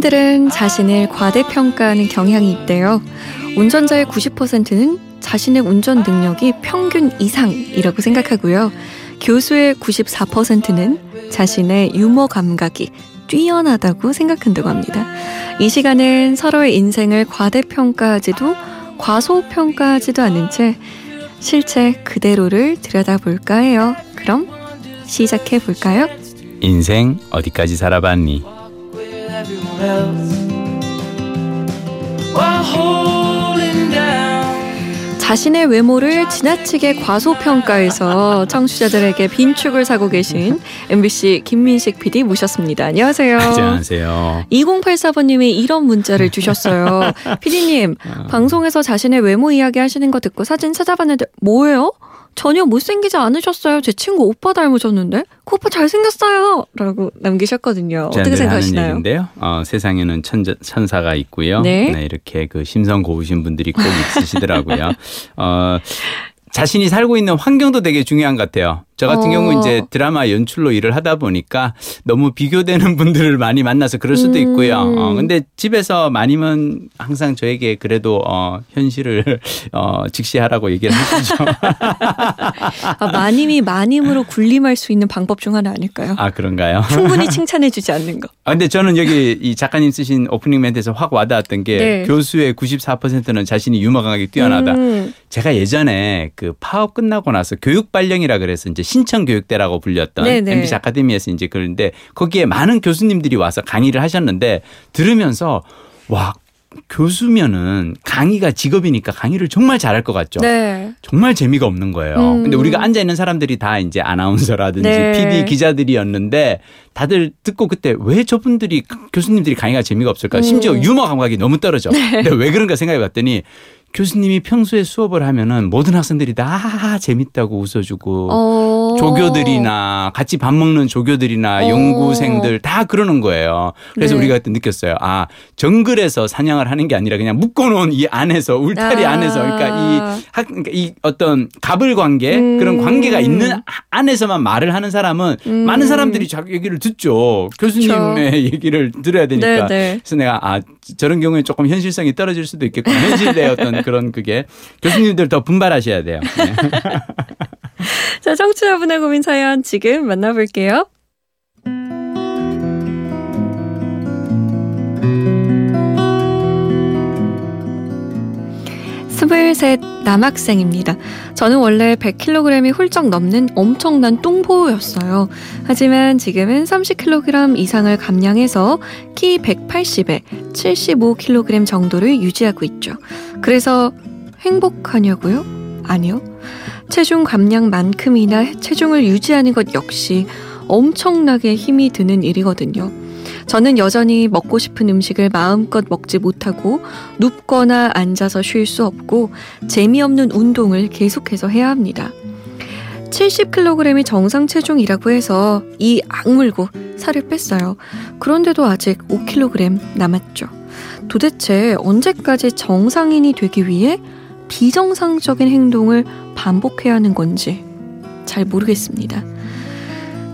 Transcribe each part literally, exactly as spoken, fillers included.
사람들은 자신을 과대평가하는 경향이 있대요. 운전자의 구십 퍼센트는 자신의 운전 능력이 평균 이상이라고 생각하고요. 교수의 구십사 퍼센트는 자신의 유머 감각이 뛰어나다고 생각한다고 합니다. 이 시간은 서로의 인생을 과대평가하지도 과소평가하지도 않은 채 실체 그대로를 들여다볼까 해요. 그럼 시작해볼까요? 인생 어디까지 살아봤니? 자신의 외모를 지나치게 과소평가해서 청취자들에게 빈축을 사고 계신 엠비씨 김민식 피디 모셨습니다. 안녕하세요. 안녕하세요. 이공팔사 번님이 이런 문자를 주셨어요. 피디님, 방송에서 자신의 외모 이야기 하시는 거 듣고 사진 찾아봤는데 뭐예요? 전혀 못생기지 않으셨어요. 제 친구 오빠 닮으셨는데 그 오빠 잘생겼어요. 라고 남기셨거든요. 어떻게 생각하시나요? 얘기인데요. 어, 세상에는 천자, 천사가 있고요. 네. 네, 이렇게 그 심성 고우신 분들이 꼭 있으시더라고요. 어, 자신이 살고 있는 환경도 되게 중요한 것 같아요. 저 같은 어. 경우 이제 드라마 연출로 일을 하다 보니까 너무 비교되는 분들을 많이 만나서 그럴 수도 있고요. 음. 어, 근데 집에서 많이면 항상 저에게 그래도 어, 현실을 어, 직시하라고 얘기를 하시죠. 아, 마님이 마님으로 군림할 수 있는 방법 중 하나 아닐까요? 아, 그런가요? 충분히 칭찬해주지 않는 거. 아, 근데 저는 여기 이 작가님 쓰신 오프닝 멘트에서 확 와닿았던 게 네. 교수의 구십사 퍼센트는 자신이 유머 감각이 뛰어나다. 음. 제가 예전에 그 파업 끝나고 나서 교육 발령이라 그래서 이제 신천교육대라고 불렸던 네네. 엠비씨 아카데미에서 이제 그런데 거기에 많은 교수님들이 와서 강의를 하셨는데 들으면서 와, 교수면은 강의가 직업이니까 강의를 정말 잘할 것 같죠. 네. 정말 재미가 없는 거예요. 음. 근데 우리가 앉아 있는 사람들이 다 이제 아나운서라든지 네. 피디 기자들이었는데 다들 듣고 그때 왜 저분들이 교수님들이 강의가 재미가 없을까? 음. 심지어 유머 감각이 너무 떨어져. 네. 내가 왜 그런가 생각해 봤더니 교수님이 평소에 수업을 하면은 모든 학생들이 다 하하, 재밌다고 웃어주고 어. 조교들이나 같이 밥 먹는 조교들이나 어. 연구생들 다 그러는 거예요. 그래서 네. 우리가 그때 느꼈어요. 아, 정글에서 사냥을 하는 게 아니라 그냥 묶어놓은 이 안에서 울타리 아. 안에서 그러니까 이, 학, 그러니까 이 어떤 갑을 관계 음. 그런 관계가 있는 안에서만 말을 하는 사람은 음. 많은 사람들이 자기 얘기를 듣죠. 교수님의 저. 얘기를 들어야 되니까. 네, 네. 그래서 내가 아, 저런 경우에 조금 현실성이 떨어질 수도 있겠고 현실의 어떤 그런 그게 교수님들 더 분발하셔야 돼요. 네. 자, 청취자분의 고민 사연 지금 만나볼게요. 스물셋 남학생입니다. 저는 원래 백 킬로그램이 훌쩍 넘는 엄청난 똥보였어요. 하지만 지금은 삼십 킬로그램 이상을 감량해서 키 백팔십에 칠십오 킬로그램 정도를 유지하고 있죠. 그래서 행복하냐고요? 아니요. 체중 감량만큼이나 체중을 유지하는 것 역시 엄청나게 힘이 드는 일이거든요. 저는 여전히 먹고 싶은 음식을 마음껏 먹지 못하고 눕거나 앉아서 쉴 수 없고 재미없는 운동을 계속해서 해야 합니다. 칠십 킬로그램이 정상 체중이라고 해서 이 악물고 살을 뺐어요. 그런데도 아직 오 킬로그램 남았죠. 도대체 언제까지 정상인이 되기 위해 비정상적인 행동을 반복해야 하는 건지 잘 모르겠습니다.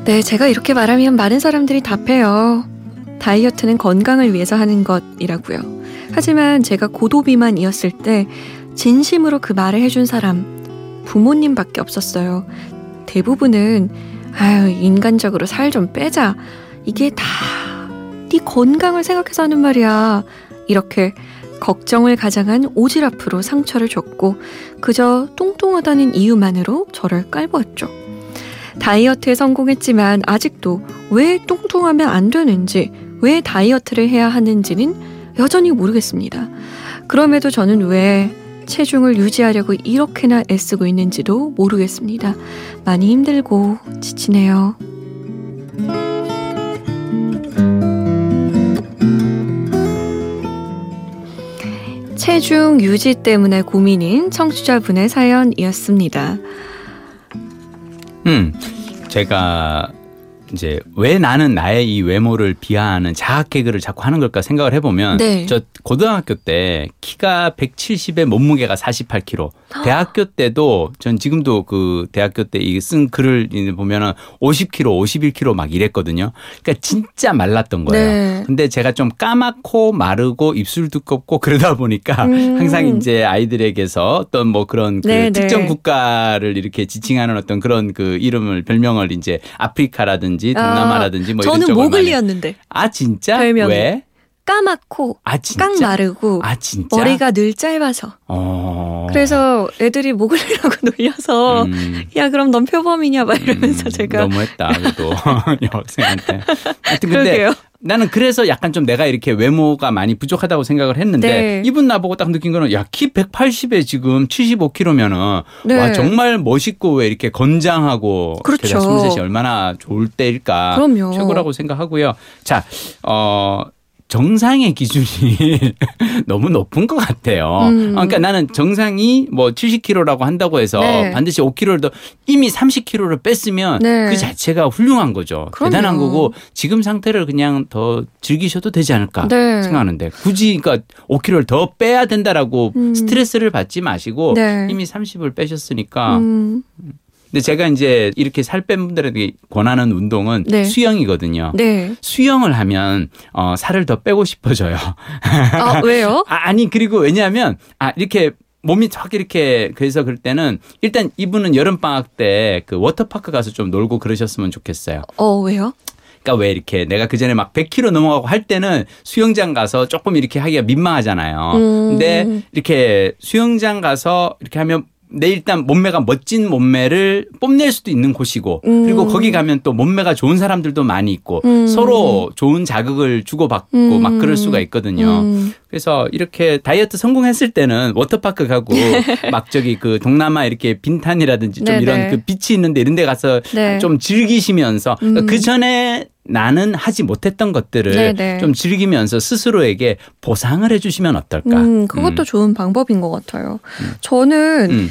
네, 제가 이렇게 말하면 많은 사람들이 답해요. 다이어트는 건강을 위해서 하는 것이라고요. 하지만 제가 고도비만이었을 때 진심으로 그 말을 해준 사람 부모님밖에 없었어요. 대부분은 아유, 인간적으로 살 좀 빼자. 이게 다 네 건강을 생각해서 하는 말이야. 이렇게 걱정을 가장한 오지랖으로 상처를 줬고 그저 뚱뚱하다는 이유만으로 저를 깔보았죠. 다이어트에 성공했지만 아직도 왜 뚱뚱하면 안 되는지 왜 다이어트를 해야 하는지는 여전히 모르겠습니다. 그럼에도 저는 왜 체중을 유지하려고 이렇게나 애쓰고 있는지도 모르겠습니다. 많이 힘들고 지치네요. 체중 유지 때문에 고민인 청취자분의 사연이었습니다. 음, 제가 이제 왜 나는 나의 이 외모를 비하하는 자학 개그를 자꾸 하는 걸까 생각을 해보면 네. 저 고등학교 때 키가 백칠십에 몸무게가 사십팔 킬로그램. 대학교 때도 전 지금도 그 대학교 때 쓴 글을 보면은 오십 킬로그램, 오십일 킬로그램 막 이랬거든요. 그러니까 진짜 말랐던 거예요. 네. 근데 제가 좀 까맣고 마르고 입술 두껍고 그러다 보니까 음. 항상 이제 아이들에게서 어떤 뭐 그런 그 네, 특정 네. 국가를 이렇게 지칭하는 어떤 그런 그 이름을 별명을 이제 아프리카라든지 동남아라든지 아, 뭐 이런 저는 모글리였는데. 아 진짜? 별명이. 왜? 까맣고 아, 깡 마르고 아, 머리가 늘 짧아서 어... 그래서 애들이 모글리라고 놀려서 음... 야 그럼 넌 표범이냐 막 이러면서 음, 제가 너무했다 그래도 여학생한테 하여튼 근데 그러게요. 나는 그래서 약간 좀 내가 이렇게 외모가 많이 부족하다고 생각을 했는데 네. 이분 나보고 딱 느낀 거는 야, 키 백팔십에 지금 칠십오 킬로그램면은 네. 와 정말 멋있고 왜 이렇게 건장하고 그렇죠. 제가 스물셋이 얼마나 좋을 때일까 그럼요. 최고라고 생각하고요. 자, 어 정상의 기준이 너무 높은 것 같아요. 음. 그러니까 나는 정상이 뭐 칠십 킬로그램라고 한다고 해서 네. 반드시 오 킬로그램를 더 이미 삼십 킬로그램를 뺐으면 네. 그 자체가 훌륭한 거죠. 그럼요. 대단한 거고 지금 상태를 그냥 더 즐기셔도 되지 않을까 네. 생각하는데 굳이 그러니까 오 킬로그램를 더 빼야 된다라고 음. 스트레스를 받지 마시고 네. 이미 삼십을 빼셨으니까 음. 근데 제가 이제 이렇게 살 뺀 분들에게 권하는 운동은 네. 수영이거든요. 네. 수영을 하면 어, 살을 더 빼고 싶어져요. 아, 왜요? 아, 아니 그리고 왜냐하면 아 이렇게 몸이 확 이렇게 그래서 그럴 때는 일단 이분은 여름 방학 때 그 워터파크 가서 좀 놀고 그러셨으면 좋겠어요. 어 왜요? 그러니까 왜 이렇게 내가 그전에 막 백 킬로그램 넘어가고 할 때는 수영장 가서 조금 이렇게 하기가 민망하잖아요. 음. 근데 이렇게 수영장 가서 이렇게 하면 내 일단 몸매가 멋진 몸매를 뽐낼 수도 있는 곳이고 음. 그리고 거기 가면 또 몸매가 좋은 사람들도 많이 있고 음. 서로 좋은 자극을 주고받고 음. 막 그럴 수가 있거든요. 음. 그래서 이렇게 다이어트 성공했을 때는 워터파크 가고 막 저기 그 동남아 이렇게 빈탄이라든지 좀 네네. 이런 그 빛이 있는데 이런 데 가서 네. 좀 즐기시면서 음. 그 전에 나는 하지 못했던 것들을 네네. 좀 즐기면서 스스로에게 보상을 해 주시면 어떨까. 음, 그것도 음. 좋은 방법인 것 같아요. 음. 저는 음.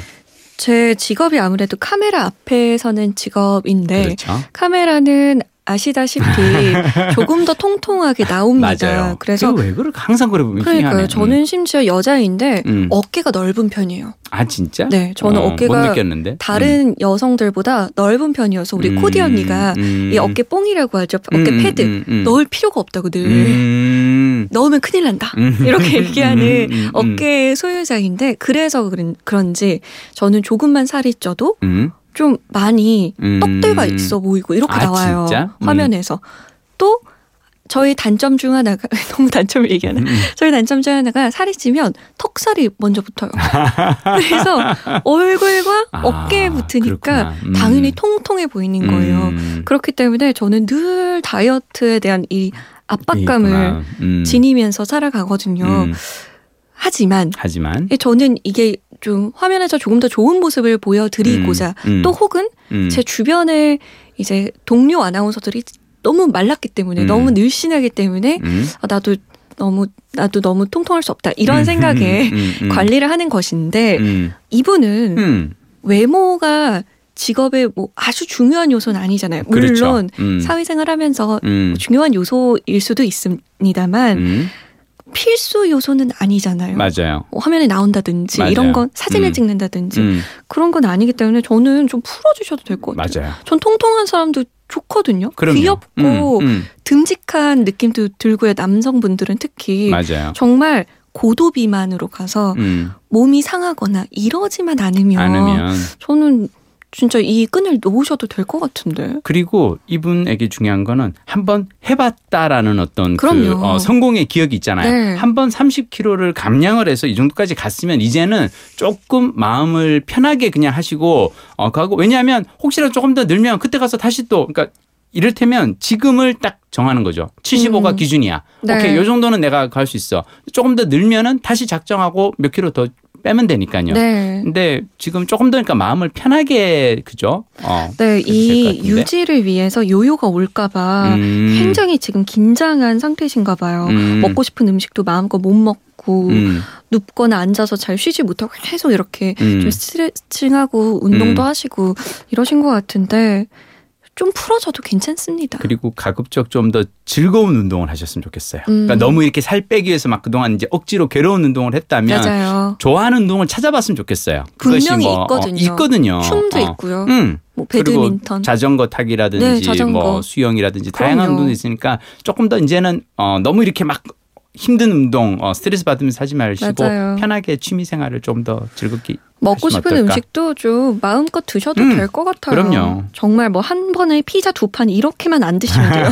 제 직업이 아무래도 카메라 앞에 서는 직업인데 그렇죠. 카메라는 아시다시피 조금 더 통통하게 나옵니다. 맞아요. 그래서 왜 그럴까? 항상 그래 보면 그러니까요. 저는 심지어 여자인데 음. 어깨가 넓은 편이에요. 아 진짜? 네, 저는 어, 어깨가 다른 음. 여성들보다 넓은 편이어서 우리 음. 코디 언니가 음. 이 어깨 뽕이라고 하죠. 어깨 음. 패드 음. 음. 넣을 필요가 없다고 늘 음. 넣으면 큰일 난다. 음. 이렇게 얘기하는 음. 어깨 소유자인데 그래서 그런지 저는 조금만 살이 쪄도 음. 좀 많이 음. 떡대가 있어 보이고 이렇게 아, 나와요. 진짜? 화면에서. 음. 또 저희 단점 중 하나가 너무 단점을 얘기하나 음. 저희 단점 중 하나가 살이 찌면 턱살이 먼저 붙어요. 그래서 얼굴과 아, 어깨에 붙으니까 음. 당연히 통통해 보이는 거예요. 음. 그렇기 때문에 저는 늘 다이어트에 대한 이 압박감을 음. 지니면서 살아가거든요. 음. 하지만, 하지만 저는 이게 좀 화면에서 조금 더 좋은 모습을 보여드리고자 음, 음, 또 혹은 음. 제 주변에 이제 동료 아나운서들이 너무 말랐기 때문에 음. 너무 늘씬하기 때문에 음. 아, 나도 너무 나도 너무 통통할 수 없다 이런 음, 생각에 음, 음, 음. 관리를 하는 것인데 음. 이분은 음. 외모가 직업의 뭐 아주 중요한 요소는 아니잖아요. 물론 그렇죠. 음. 사회생활하면서 음. 중요한 요소일 수도 있습니다만. 음. 필수 요소는 아니잖아요. 맞아요. 화면에 나온다든지 맞아요. 이런 건 사진을 음. 찍는다든지 음. 그런 건 아니기 때문에 저는 좀 풀어주셔도 될 것 같아요. 맞아요. 전 통통한 사람도 좋거든요. 그럼요. 귀엽고 음, 음. 듬직한 느낌도 들고요. 남성분들은 특히 맞아요. 정말 고도 비만으로 가서 음. 몸이 상하거나 이러지만 않으면, 않으면. 저는 진짜 이 끈을 놓으셔도 될 것 같은데. 그리고 이분에게 중요한 거는 한번 해봤다라는 어떤 그 어, 성공의 기억이 있잖아요. 네. 한번 삼십 킬로그램를 감량을 해서 이 정도까지 갔으면 이제는 조금 마음을 편하게 그냥 하시고 어, 가고 왜냐하면 혹시라도 조금 더 늘면 그때 가서 다시 또 그러니까 이를테면 지금을 딱 정하는 거죠. 칠십오가 음. 기준이야. 네. 오케이, 이 정도는 내가 갈 수 있어. 조금 더 늘면은 다시 작정하고 몇 킬로 더. 빼면 되니까요. 네. 근데 지금 조금 더니까 마음을 편하게 그죠? 어, 네, 이 유지를 위해서 요요가 올까봐 음. 굉장히 지금 긴장한 상태신가 봐요. 음. 먹고 싶은 음식도 마음껏 못 먹고 음. 눕거나 앉아서 잘 쉬지 못하고 계속 이렇게 음. 좀 스트레칭하고 운동도 음. 하시고 이러신 것 같은데 좀 풀어져도 괜찮습니다. 그리고 가급적 좀 더 즐거운 운동을 하셨으면 좋겠어요. 음. 그러니까 너무 이렇게 살 빼기 위해서 막 그동안 이제 억지로 괴로운 운동을 했다면 맞아요. 좋아하는 운동을 찾아봤으면 좋겠어요. 분명히 뭐 있거든요. 어, 있거든요. 춤도 어. 있고요. 음. 뭐 배드민턴, 자전거 타기라든지 네, 자전거. 뭐 수영이라든지 그럼요. 다양한 운동이 있으니까 조금 더 이제는 어, 너무 이렇게 막 힘든 운동 어, 스트레스 받으면서 하지 마시고 맞아요. 편하게 취미 생활을 좀 더 즐겁게 먹고 싶은 어떨까? 음식도 좀 마음껏 드셔도 음, 될 것 같아요. 그럼요. 정말 뭐 한 번에 피자 두 판 이렇게만 안 드시면 돼요.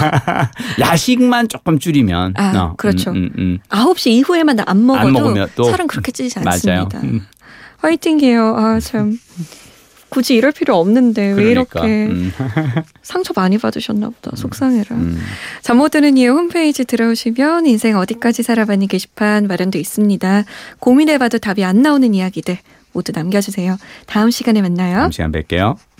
야식만 조금 줄이면. 아, 어, 그렇죠. 음, 음, 음. 아홉 시 이후에만 안 먹어도 안 또, 살은 그렇게 찌지 않습니다. 음. 화이팅이에요. 아, 참. 굳이 이럴 필요 없는데 그러니까. 왜 이렇게 음. 상처 많이 받으셨나 보다. 음. 속상해라. 음. 잠 못 드는 이유 홈페이지 들어오시면 인생 어디까지 살아봤니 게시판 마련돼 있습니다. 고민해봐도 답이 안 나오는 이야기들 모두 남겨주세요. 다음 시간에 만나요. 다음 시간 뵐게요.